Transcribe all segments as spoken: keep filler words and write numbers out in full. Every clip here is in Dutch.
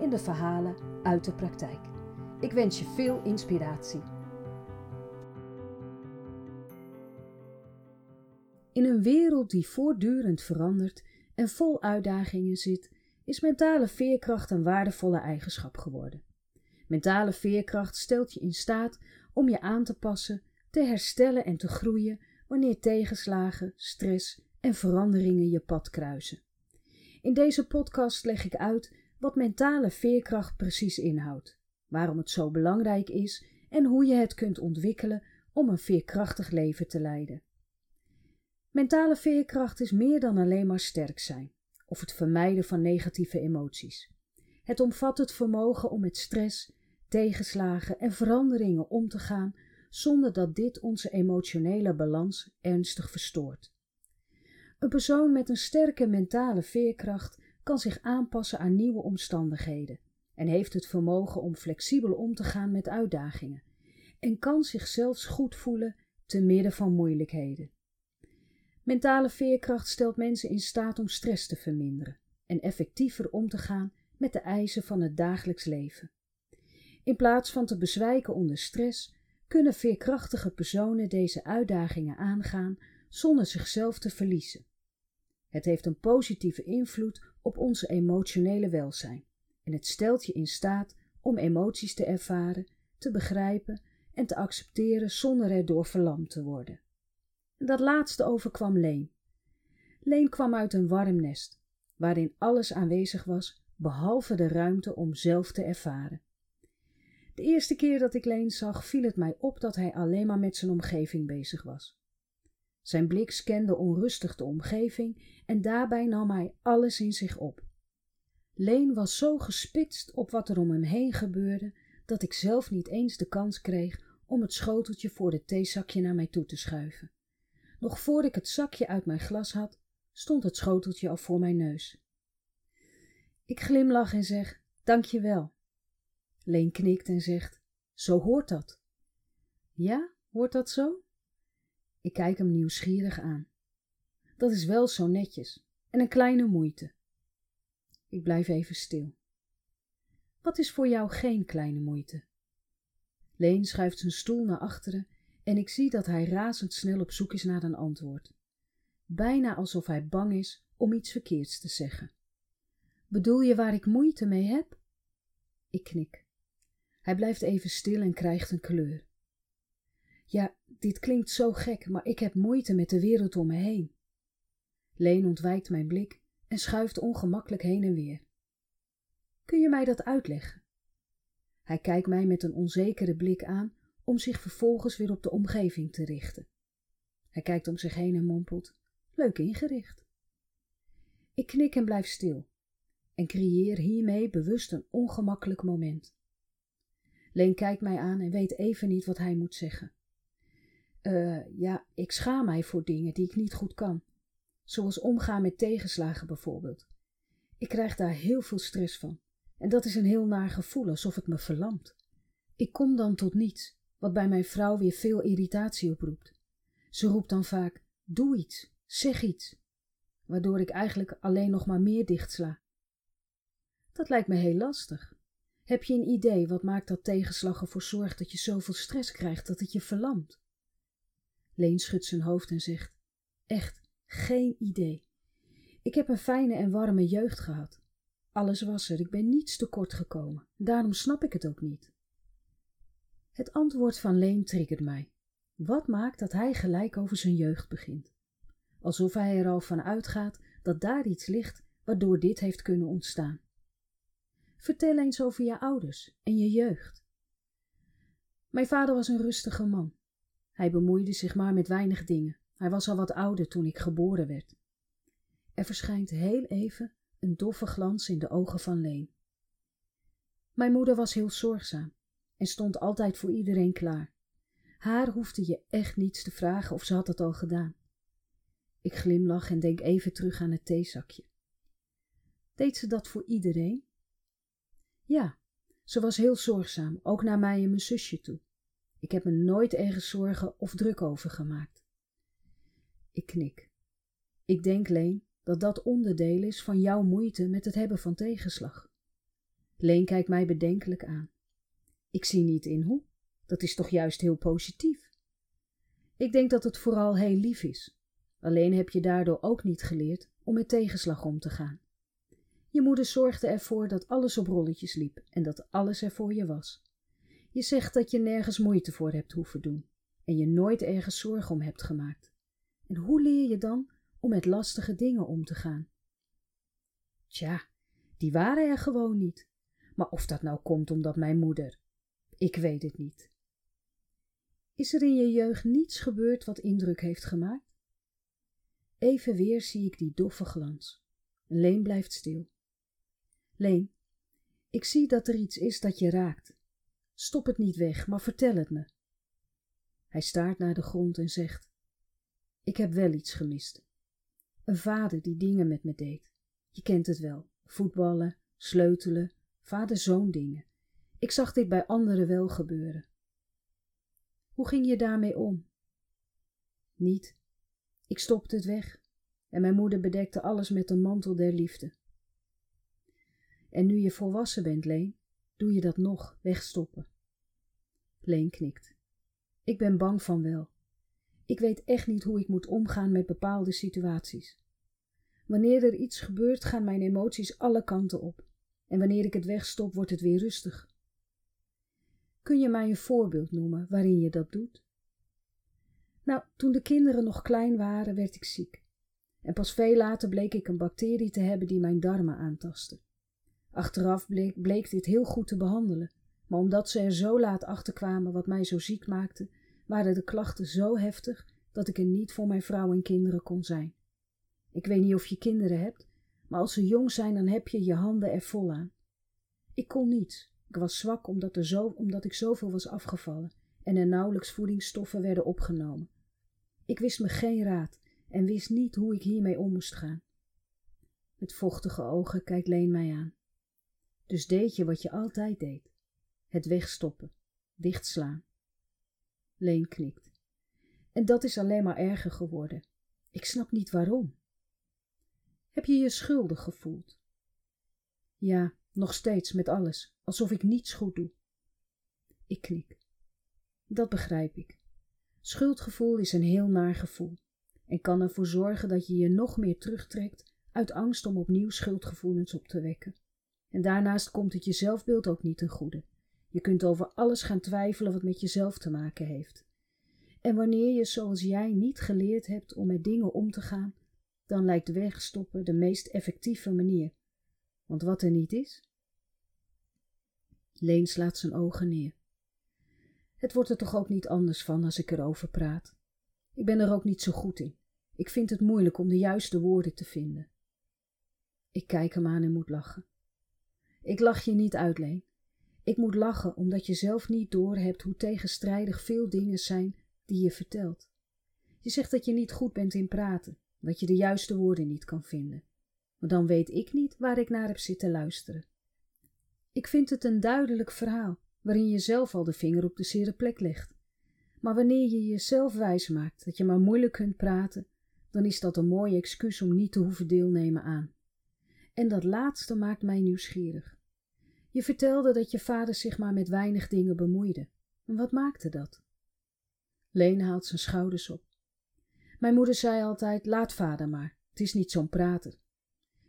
in de verhalen uit de praktijk. Ik wens je veel inspiratie. In een wereld die voortdurend verandert en vol uitdagingen zit, is mentale veerkracht een waardevolle eigenschap geworden. Mentale veerkracht stelt je in staat om je aan te passen, te herstellen en te groeien wanneer tegenslagen, stress en veranderingen je pad kruisen. In deze podcast leg ik uit wat mentale veerkracht precies inhoudt, waarom het zo belangrijk is en hoe je het kunt ontwikkelen om een veerkrachtig leven te leiden. Mentale veerkracht is meer dan alleen maar sterk zijn of het vermijden van negatieve emoties. Het omvat het vermogen om met stress, tegenslagen en veranderingen om te gaan zonder dat dit onze emotionele balans ernstig verstoort. Een persoon met een sterke mentale veerkracht kan zich aanpassen aan nieuwe omstandigheden en heeft het vermogen om flexibel om te gaan met uitdagingen en kan zichzelf goed voelen te midden van moeilijkheden. Mentale veerkracht stelt mensen in staat om stress te verminderen en effectiever om te gaan met de eisen van het dagelijks leven. In plaats van te bezwijken onder stress, kunnen veerkrachtige personen deze uitdagingen aangaan zonder zichzelf te verliezen. Het heeft een positieve invloed op onze emotionele welzijn en het stelt je in staat om emoties te ervaren, te begrijpen en te accepteren zonder erdoor verlamd te worden. Dat laatste overkwam Leen. Leen kwam uit een warm nest, waarin alles aanwezig was, behalve de ruimte om zelf te ervaren. De eerste keer dat ik Leen zag, viel het mij op dat hij alleen maar met zijn omgeving bezig was. Zijn blik scande onrustig de omgeving en daarbij nam hij alles in zich op. Leen was zo gespitst op wat er om hem heen gebeurde, dat ik zelf niet eens de kans kreeg om het schoteltje voor het theezakje naar mij toe te schuiven. Nog voor ik het zakje uit mijn glas had, stond het schoteltje al voor mijn neus. Ik glimlach en zeg, dank je wel. Leen knikt en zegt, zo hoort dat. Ja, hoort dat zo? Ik kijk hem nieuwsgierig aan. Dat is wel zo netjes en een kleine moeite. Ik blijf even stil. Wat is voor jou geen kleine moeite? Leen schuift zijn stoel naar achteren en ik zie dat hij razendsnel op zoek is naar een antwoord. Bijna alsof hij bang is om iets verkeerds te zeggen. Bedoel je waar ik moeite mee heb? Ik knik. Hij blijft even stil en krijgt een kleur. Ja, dit klinkt zo gek, maar ik heb moeite met de wereld om me heen. Leen ontwijkt mijn blik en schuift ongemakkelijk heen en weer. Kun je mij dat uitleggen? Hij kijkt mij met een onzekere blik aan om zich vervolgens weer op de omgeving te richten. Hij kijkt om zich heen en mompelt, leuk ingericht. Ik knik en blijf stil en creëer hiermee bewust een ongemakkelijk moment. Leen kijkt mij aan en weet even niet wat hij moet zeggen. Uh, ja, ik schaam mij voor dingen die ik niet goed kan. Zoals omgaan met tegenslagen bijvoorbeeld. Ik krijg daar heel veel stress van. En dat is een heel naar gevoel, alsof het me verlamt. Ik kom dan tot niets, wat bij mijn vrouw weer veel irritatie oproept. Ze roept dan vaak, doe iets, zeg iets. Waardoor ik eigenlijk alleen nog maar meer dichtsla. Dat lijkt me heel lastig. Heb je een idee wat maakt dat tegenslag ervoor zorgt dat je zoveel stress krijgt dat het je verlamt? Leen schudt zijn hoofd en zegt, echt, geen idee. Ik heb een fijne en warme jeugd gehad. Alles was er, ik ben niets tekort gekomen. Daarom snap ik het ook niet. Het antwoord van Leen triggert mij. Wat maakt dat hij gelijk over zijn jeugd begint? Alsof hij er al van uitgaat dat daar iets ligt waardoor dit heeft kunnen ontstaan. Vertel eens over je ouders en je jeugd. Mijn vader was een rustige man. Hij bemoeide zich maar met weinig dingen. Hij was al wat ouder toen ik geboren werd. Er verschijnt heel even een doffe glans in de ogen van Leen. Mijn moeder was heel zorgzaam en stond altijd voor iedereen klaar. Haar hoefde je echt niets te vragen of ze had het al gedaan. Ik glimlach en denk even terug aan het theezakje. Deed ze dat voor iedereen? Ja, ze was heel zorgzaam, ook naar mij en mijn zusje toe. Ik heb me nooit ergens zorgen of druk over gemaakt. Ik knik. Ik denk, Leen, dat dat onderdeel is van jouw moeite met het hebben van tegenslag. Leen kijkt mij bedenkelijk aan. Ik zie niet in hoe. Dat is toch juist heel positief? Ik denk dat het vooral heel lief is. Alleen heb je daardoor ook niet geleerd om met tegenslag om te gaan. Je moeder zorgde ervoor dat alles op rolletjes liep en dat alles er voor je was. Je zegt dat je nergens moeite voor hebt hoeven doen en je nooit ergens zorgen om hebt gemaakt. En hoe leer je dan om met lastige dingen om te gaan? Tja, die waren er gewoon niet. Maar of dat nou komt omdat mijn moeder... Ik weet het niet. Is er in je jeugd niets gebeurd wat indruk heeft gemaakt? Even weer zie ik die doffe glans. Leen blijft stil. Leen, ik zie dat er iets is dat je raakt. Stop het niet weg, maar vertel het me. Hij staart naar de grond en zegt: ik heb wel iets gemist. Een vader die dingen met me deed. Je kent het wel. Voetballen, sleutelen, vader-zoon dingen. Ik zag dit bij anderen wel gebeuren. Hoe ging je daarmee om? Niet. Ik stopte het weg en mijn moeder bedekte alles met een mantel der liefde. En nu je volwassen bent, Leen, doe je dat nog wegstoppen. Leen knikt. Ik ben bang van wel. Ik weet echt niet hoe ik moet omgaan met bepaalde situaties. Wanneer er iets gebeurt, gaan mijn emoties alle kanten op. En wanneer ik het wegstop, wordt het weer rustig. Kun je mij een voorbeeld noemen waarin je dat doet? Nou, toen de kinderen nog klein waren, werd ik ziek. En pas veel later bleek ik een bacterie te hebben die mijn darmen aantastte. Achteraf bleek, bleek dit heel goed te behandelen. Maar omdat ze er zo laat achter kwamen wat mij zo ziek maakte, waren de klachten zo heftig dat ik er niet voor mijn vrouw en kinderen kon zijn. Ik weet niet of je kinderen hebt, maar als ze jong zijn, dan heb je je handen er vol aan. Ik kon niets. Ik was zwak omdat, er zo, omdat ik zoveel was afgevallen en er nauwelijks voedingsstoffen werden opgenomen. Ik wist me geen raad en wist niet hoe ik hiermee om moest gaan. Met vochtige ogen kijkt Leen mij aan. Dus deed je wat je altijd deed. Het wegstoppen. Dichtslaan. Leen knikt. En dat is alleen maar erger geworden. Ik snap niet waarom. Heb je je schuldig gevoeld? Ja, nog steeds met alles, alsof ik niets goed doe. Ik knik. Dat begrijp ik. Schuldgevoel is een heel naar gevoel en kan ervoor zorgen dat je je nog meer terugtrekt uit angst om opnieuw schuldgevoelens op te wekken. En daarnaast komt het je zelfbeeld ook niet ten goede. Je kunt over alles gaan twijfelen wat met jezelf te maken heeft. En wanneer je zoals jij niet geleerd hebt om met dingen om te gaan, dan lijkt wegstoppen de meest effectieve manier. Want wat er niet is? Leen slaat zijn ogen neer. Het wordt er toch ook niet anders van als ik erover praat. Ik ben er ook niet zo goed in. Ik vind het moeilijk om de juiste woorden te vinden. Ik kijk hem aan en moet lachen. Ik lach je niet uit, Leen. Ik moet lachen omdat je zelf niet doorhebt hoe tegenstrijdig veel dingen zijn die je vertelt. Je zegt dat je niet goed bent in praten, dat je de juiste woorden niet kan vinden. Maar dan weet ik niet waar ik naar heb zitten luisteren. Ik vind het een duidelijk verhaal, waarin je zelf al de vinger op de zere plek legt. Maar wanneer je jezelf wijs maakt dat je maar moeilijk kunt praten, dan is dat een mooie excuus om niet te hoeven deelnemen aan. En dat laatste maakt mij nieuwsgierig. Je vertelde dat je vader zich maar met weinig dingen bemoeide. En wat maakte dat? Leen haalt zijn schouders op. Mijn moeder zei altijd, laat vader maar, het is niet zo'n prater.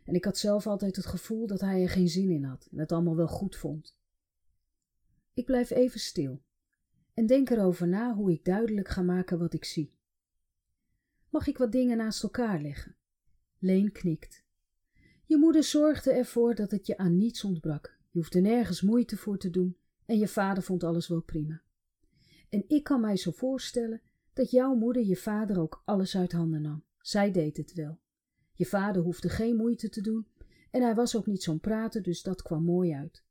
En ik had zelf altijd het gevoel dat hij er geen zin in had en het allemaal wel goed vond. Ik blijf even stil en denk erover na hoe ik duidelijk ga maken wat ik zie. Mag ik wat dingen naast elkaar leggen? Leen knikt. Je moeder zorgde ervoor dat het je aan niets ontbrak. Je hoefde nergens moeite voor te doen en je vader vond alles wel prima. En ik kan mij zo voorstellen dat jouw moeder je vader ook alles uit handen nam. Zij deed het wel. Je vader hoefde geen moeite te doen en hij was ook niet zo'n prater, dus dat kwam mooi uit.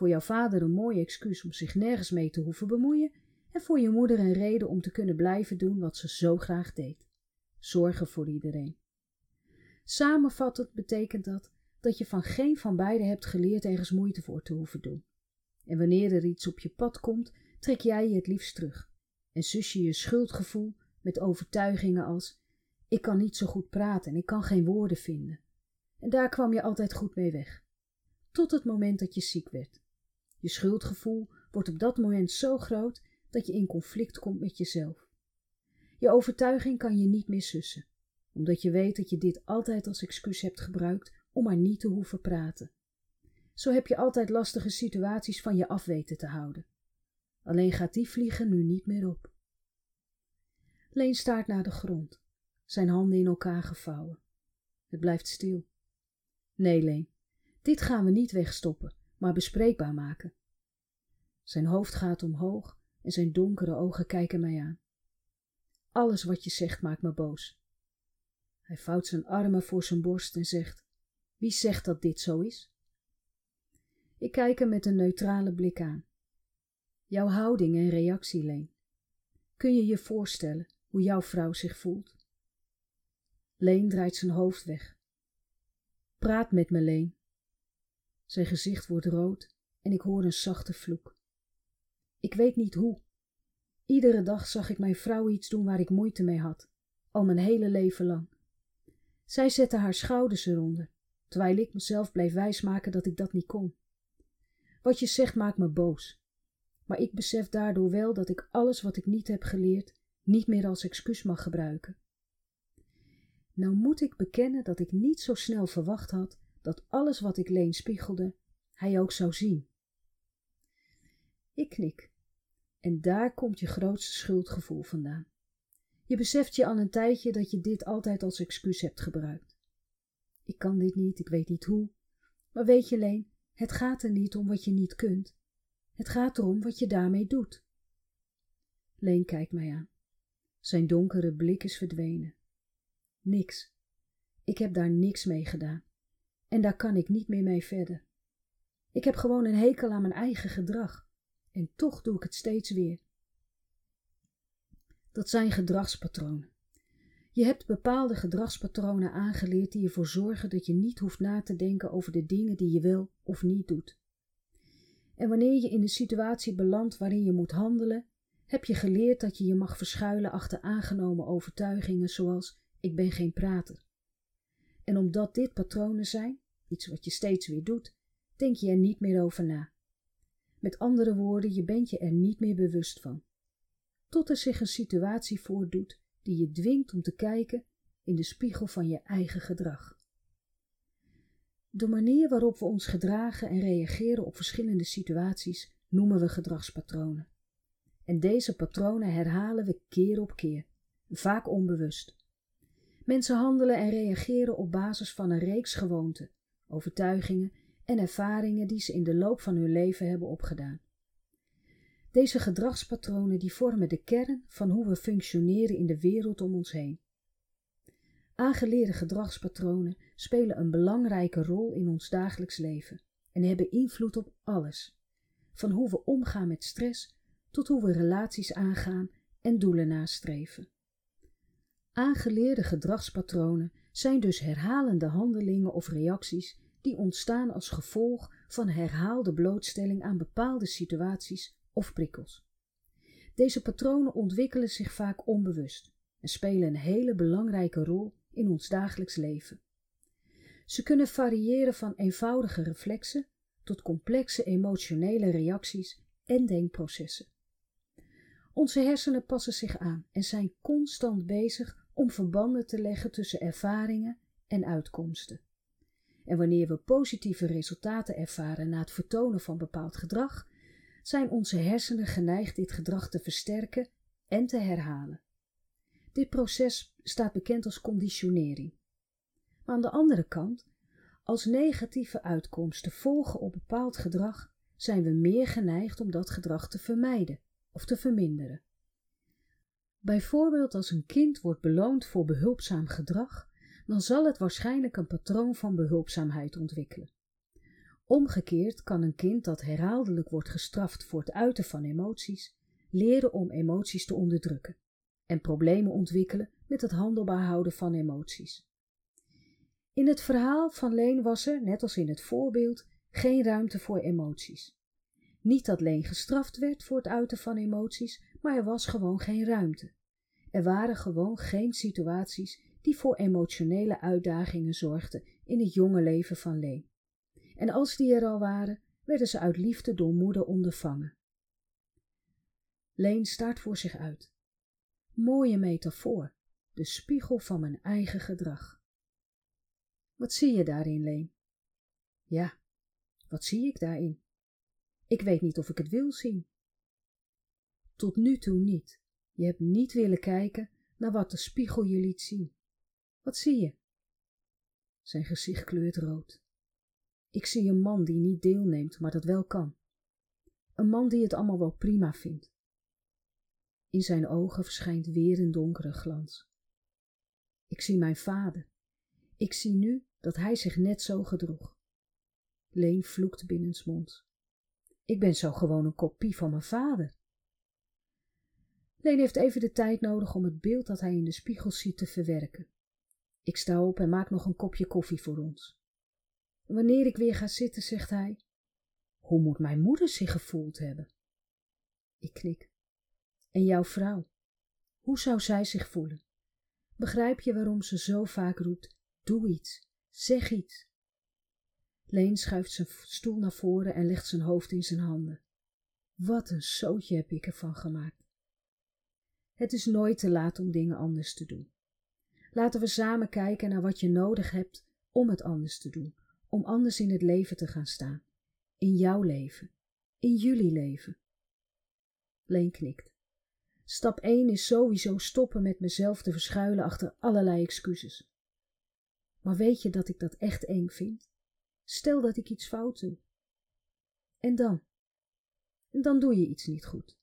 voor jouw vader een mooi excuus om zich nergens mee te hoeven bemoeien en voor je moeder een reden om te kunnen blijven doen wat ze zo graag deed. Zorgen voor iedereen. Samenvattend betekent dat dat je van geen van beiden hebt geleerd ergens moeite voor te hoeven doen. En wanneer er iets op je pad komt, trek jij je het liefst terug en sus je je schuldgevoel met overtuigingen als: ik kan niet zo goed praten en ik kan geen woorden vinden. En daar kwam je altijd goed mee weg. Tot het moment dat je ziek werd. Je schuldgevoel wordt op dat moment zo groot dat je in conflict komt met jezelf. Je overtuiging kan je niet meer sussen, omdat je weet dat je dit altijd als excuus hebt gebruikt om maar niet te hoeven praten. Zo heb je altijd lastige situaties van je af weten te houden. Alleen gaat die vliegen nu niet meer op. Leen staart naar de grond, zijn handen in elkaar gevouwen. Het blijft stil. Nee, Leen, dit gaan we niet wegstoppen, maar bespreekbaar maken. Zijn hoofd gaat omhoog en zijn donkere ogen kijken mij aan. Alles wat je zegt maakt me boos. Hij vouwt zijn armen voor zijn borst en zegt: wie zegt dat dit zo is? Ik kijk hem met een neutrale blik aan. Jouw houding en reactie, Leen. Kun je je voorstellen hoe jouw vrouw zich voelt? Leen draait zijn hoofd weg. Praat met me, Leen. Zijn gezicht wordt rood en ik hoor een zachte vloek. Ik weet niet hoe. Iedere dag zag ik mijn vrouw iets doen waar ik moeite mee had, al mijn hele leven lang. Zij zette haar schouders eronder, terwijl ik mezelf bleef wijsmaken dat ik dat niet kon. Wat je zegt maakt me boos, maar ik besef daardoor wel dat ik alles wat ik niet heb geleerd niet meer als excuus mag gebruiken. Nou moet ik bekennen dat ik niet zo snel verwacht had dat alles wat ik Leen spiegelde, hij ook zou zien. Ik knik. En daar komt je grootste schuldgevoel vandaan. Je beseft je al een tijdje dat je dit altijd als excuus hebt gebruikt. Ik kan dit niet, ik weet niet hoe. Maar weet je, Leen, het gaat er niet om wat je niet kunt. Het gaat erom wat je daarmee doet. Leen kijkt mij aan. Zijn donkere blik is verdwenen. Niks. Ik heb daar niks mee gedaan. En daar kan ik niet meer mee verder. Ik heb gewoon een hekel aan mijn eigen gedrag. En toch doe ik het steeds weer. Dat zijn gedragspatronen. Je hebt bepaalde gedragspatronen aangeleerd die ervoor zorgen dat je niet hoeft na te denken over de dingen die je wel of niet doet. En wanneer je in een situatie belandt waarin je moet handelen, heb je geleerd dat je je mag verschuilen achter aangenomen overtuigingen zoals: ik ben geen prater. En omdat dit patronen zijn, iets wat je steeds weer doet, denk je er niet meer over na. Met andere woorden, je bent je er niet meer bewust van. Tot er zich een situatie voordoet die je dwingt om te kijken in de spiegel van je eigen gedrag. De manier waarop we ons gedragen en reageren op verschillende situaties noemen we gedragspatronen. En deze patronen herhalen we keer op keer, vaak onbewust. Mensen handelen en reageren op basis van een reeks gewoonten, overtuigingen en ervaringen die ze in de loop van hun leven hebben opgedaan. Deze gedragspatronen die vormen de kern van hoe we functioneren in de wereld om ons heen. Aangeleerde gedragspatronen spelen een belangrijke rol in ons dagelijks leven en hebben invloed op alles, van hoe we omgaan met stress tot hoe we relaties aangaan en doelen nastreven. Aangeleerde gedragspatronen zijn dus herhalende handelingen of reacties die ontstaan als gevolg van herhaalde blootstelling aan bepaalde situaties of prikkels. Deze patronen ontwikkelen zich vaak onbewust en spelen een hele belangrijke rol in ons dagelijks leven. Ze kunnen variëren van eenvoudige reflexen tot complexe emotionele reacties en denkprocessen. Onze hersenen passen zich aan en zijn constant bezig om verbanden te leggen tussen ervaringen en uitkomsten. En wanneer we positieve resultaten ervaren na het vertonen van bepaald gedrag, zijn onze hersenen geneigd dit gedrag te versterken en te herhalen. Dit proces staat bekend als conditionering. Maar aan de andere kant, als negatieve uitkomsten volgen op bepaald gedrag, zijn we meer geneigd om dat gedrag te vermijden of te verminderen. Bijvoorbeeld als een kind wordt beloond voor behulpzaam gedrag, dan zal het waarschijnlijk een patroon van behulpzaamheid ontwikkelen. Omgekeerd kan een kind dat herhaaldelijk wordt gestraft voor het uiten van emoties, leren om emoties te onderdrukken en problemen ontwikkelen met het handelbaar houden van emoties. In het verhaal van Leen was er, net als in het voorbeeld, geen ruimte voor emoties. Niet dat Leen gestraft werd voor het uiten van emoties, maar er was gewoon geen ruimte. Er waren gewoon geen situaties die voor emotionele uitdagingen zorgden in het jonge leven van Leen. En als die er al waren, werden ze uit liefde door moeder ondervangen. Leen staart voor zich uit. Mooie metafoor, de spiegel van mijn eigen gedrag. Wat zie je daarin, Leen? Ja, wat zie ik daarin? Ik weet niet of ik het wil zien. Tot nu toe niet. Je hebt niet willen kijken naar wat de spiegel je liet zien. Wat zie je? Zijn gezicht kleurt rood. Ik zie een man die niet deelneemt, maar dat wel kan. Een man die het allemaal wel prima vindt. In zijn ogen verschijnt weer een donkere glans. Ik zie mijn vader. Ik zie nu dat hij zich net zo gedroeg. Leen vloekt binnensmonds. Ik ben zo gewoon een kopie van mijn vader. Leen heeft even de tijd nodig om het beeld dat hij in de spiegel ziet te verwerken. Ik sta op en maak nog een kopje koffie voor ons. Wanneer ik weer ga zitten, zegt hij, hoe moet mijn moeder zich gevoeld hebben? Ik knik. En jouw vrouw, hoe zou zij zich voelen? Begrijp je waarom ze zo vaak roept, doe iets, zeg iets? Leen schuift zijn stoel naar voren en legt zijn hoofd in zijn handen. Wat een zootje heb ik ervan gemaakt. Het is nooit te laat om dingen anders te doen. Laten we samen kijken naar wat je nodig hebt om het anders te doen. Om anders in het leven te gaan staan, in jouw leven, in jullie leven. Leen knikt. Stap één is sowieso stoppen met mezelf te verschuilen achter allerlei excuses. Maar weet je dat ik dat echt eng vind? Stel dat ik iets fout doe. En dan? En dan doe je iets niet goed.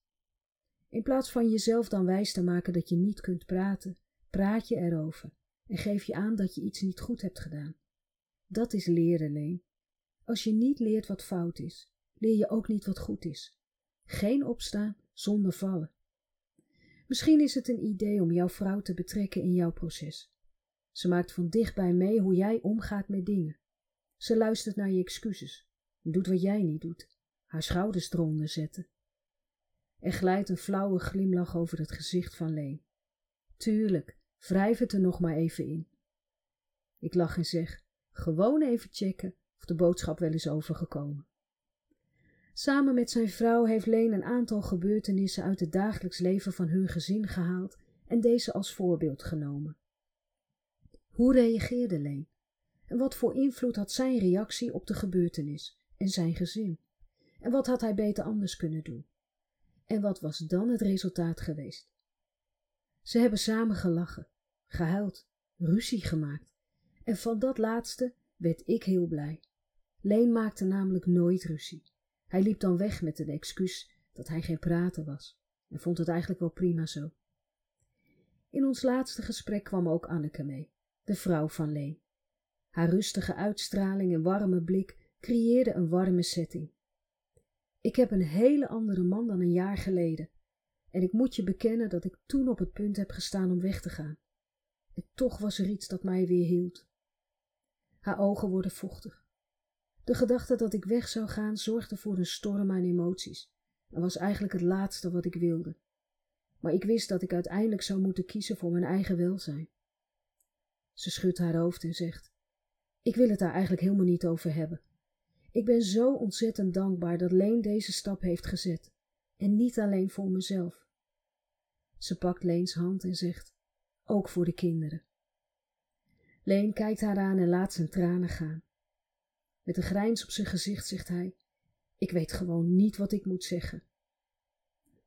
In plaats van jezelf dan wijs te maken dat je niet kunt praten, praat je erover en geef je aan dat je iets niet goed hebt gedaan. Dat is leren, Leen. Als je niet leert wat fout is, leer je ook niet wat goed is. Geen opstaan zonder vallen. Misschien is het een idee om jouw vrouw te betrekken in jouw proces. Ze maakt van dichtbij mee hoe jij omgaat met dingen. Ze luistert naar je excuses en doet wat jij niet doet. Haar schouders eronder zetten. Er glijdt een flauwe glimlach over het gezicht van Leen. Tuurlijk, wrijf het er nog maar even in. Ik lach en zeg... Gewoon even checken of de boodschap wel is overgekomen. Samen met zijn vrouw heeft Leen een aantal gebeurtenissen uit het dagelijks leven van hun gezin gehaald en deze als voorbeeld genomen. Hoe reageerde Leen? En wat voor invloed had zijn reactie op de gebeurtenis en zijn gezin? En wat had hij beter anders kunnen doen? En wat was dan het resultaat geweest? Ze hebben samen gelachen, gehuild, ruzie gemaakt. En van dat laatste werd ik heel blij. Leen maakte namelijk nooit ruzie. Hij liep dan weg met een excuus dat hij geen prater was en vond het eigenlijk wel prima zo. In ons laatste gesprek kwam ook Anneke mee, de vrouw van Leen. Haar rustige uitstraling en warme blik creëerde een warme setting. Ik heb een hele andere man dan een jaar geleden en ik moet je bekennen dat ik toen op het punt heb gestaan om weg te gaan. En toch was er iets dat mij weer hield. Haar ogen worden vochtig. De gedachte dat ik weg zou gaan zorgde voor een storm aan emoties en was eigenlijk het laatste wat ik wilde. Maar ik wist dat ik uiteindelijk zou moeten kiezen voor mijn eigen welzijn. Ze schudt haar hoofd en zegt, ik wil het daar eigenlijk helemaal niet over hebben. Ik ben zo ontzettend dankbaar dat Leen deze stap heeft gezet en niet alleen voor mezelf. Ze pakt Leens hand en zegt, ook voor de kinderen. Leen kijkt haar aan en laat zijn tranen gaan. Met een grijns op zijn gezicht zegt hij, ik weet gewoon niet wat ik moet zeggen.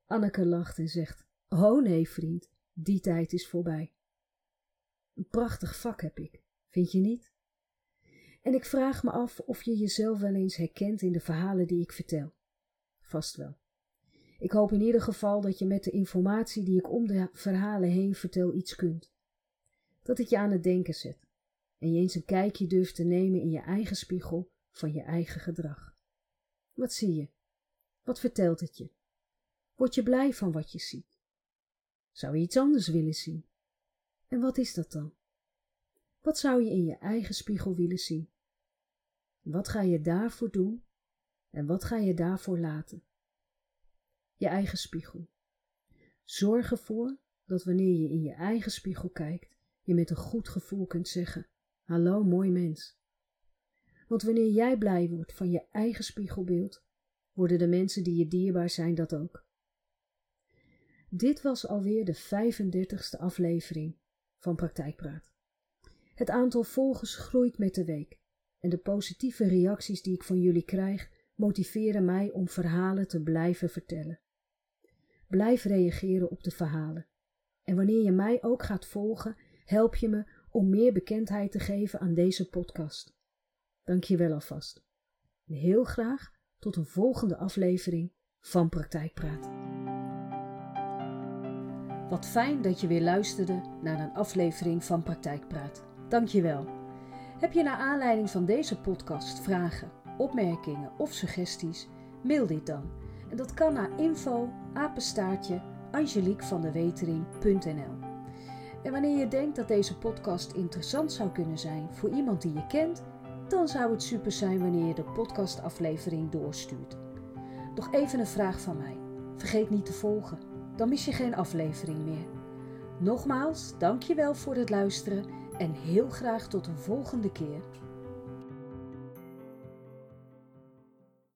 Anneke lacht en zegt, oh nee vriend, die tijd is voorbij. Een prachtig vak heb ik, vind je niet? En ik vraag me af of je jezelf wel eens herkent in de verhalen die ik vertel. Vast wel. Ik hoop in ieder geval dat je met de informatie die ik om de verhalen heen vertel iets kunt. Dat het je aan het denken zet en je eens een kijkje durft te nemen in je eigen spiegel van je eigen gedrag. Wat zie je? Wat vertelt het je? Word je blij van wat je ziet? Zou je iets anders willen zien? En wat is dat dan? Wat zou je in je eigen spiegel willen zien? Wat ga je daarvoor doen en wat ga je daarvoor laten? Je eigen spiegel. Zorg ervoor dat wanneer je in je eigen spiegel kijkt, je met een goed gevoel kunt zeggen, hallo mooi mens. Want wanneer jij blij wordt van je eigen spiegelbeeld, worden de mensen die je dierbaar zijn dat ook. Dit was alweer de vijfendertigste aflevering van Praktijkpraat. Het aantal volgers groeit met de week en de positieve reacties die ik van jullie krijg motiveren mij om verhalen te blijven vertellen. Blijf reageren op de verhalen. En wanneer je mij ook gaat volgen, help je me om meer bekendheid te geven aan deze podcast. Dank je wel alvast. En heel graag tot een volgende aflevering van Praktijkpraat. Wat fijn dat je weer luisterde naar een aflevering van Praktijkpraat. Dank je wel. Heb je naar aanleiding van deze podcast vragen, opmerkingen of suggesties? Mail dit dan. En dat kan naar info apenstaartje angelique van der wetering punt n l. En wanneer je denkt dat deze podcast interessant zou kunnen zijn voor iemand die je kent, dan zou het super zijn wanneer je de podcastaflevering doorstuurt. Nog even een vraag van mij. Vergeet niet te volgen, dan mis je geen aflevering meer. Nogmaals, dankjewel voor het luisteren en heel graag tot een volgende keer.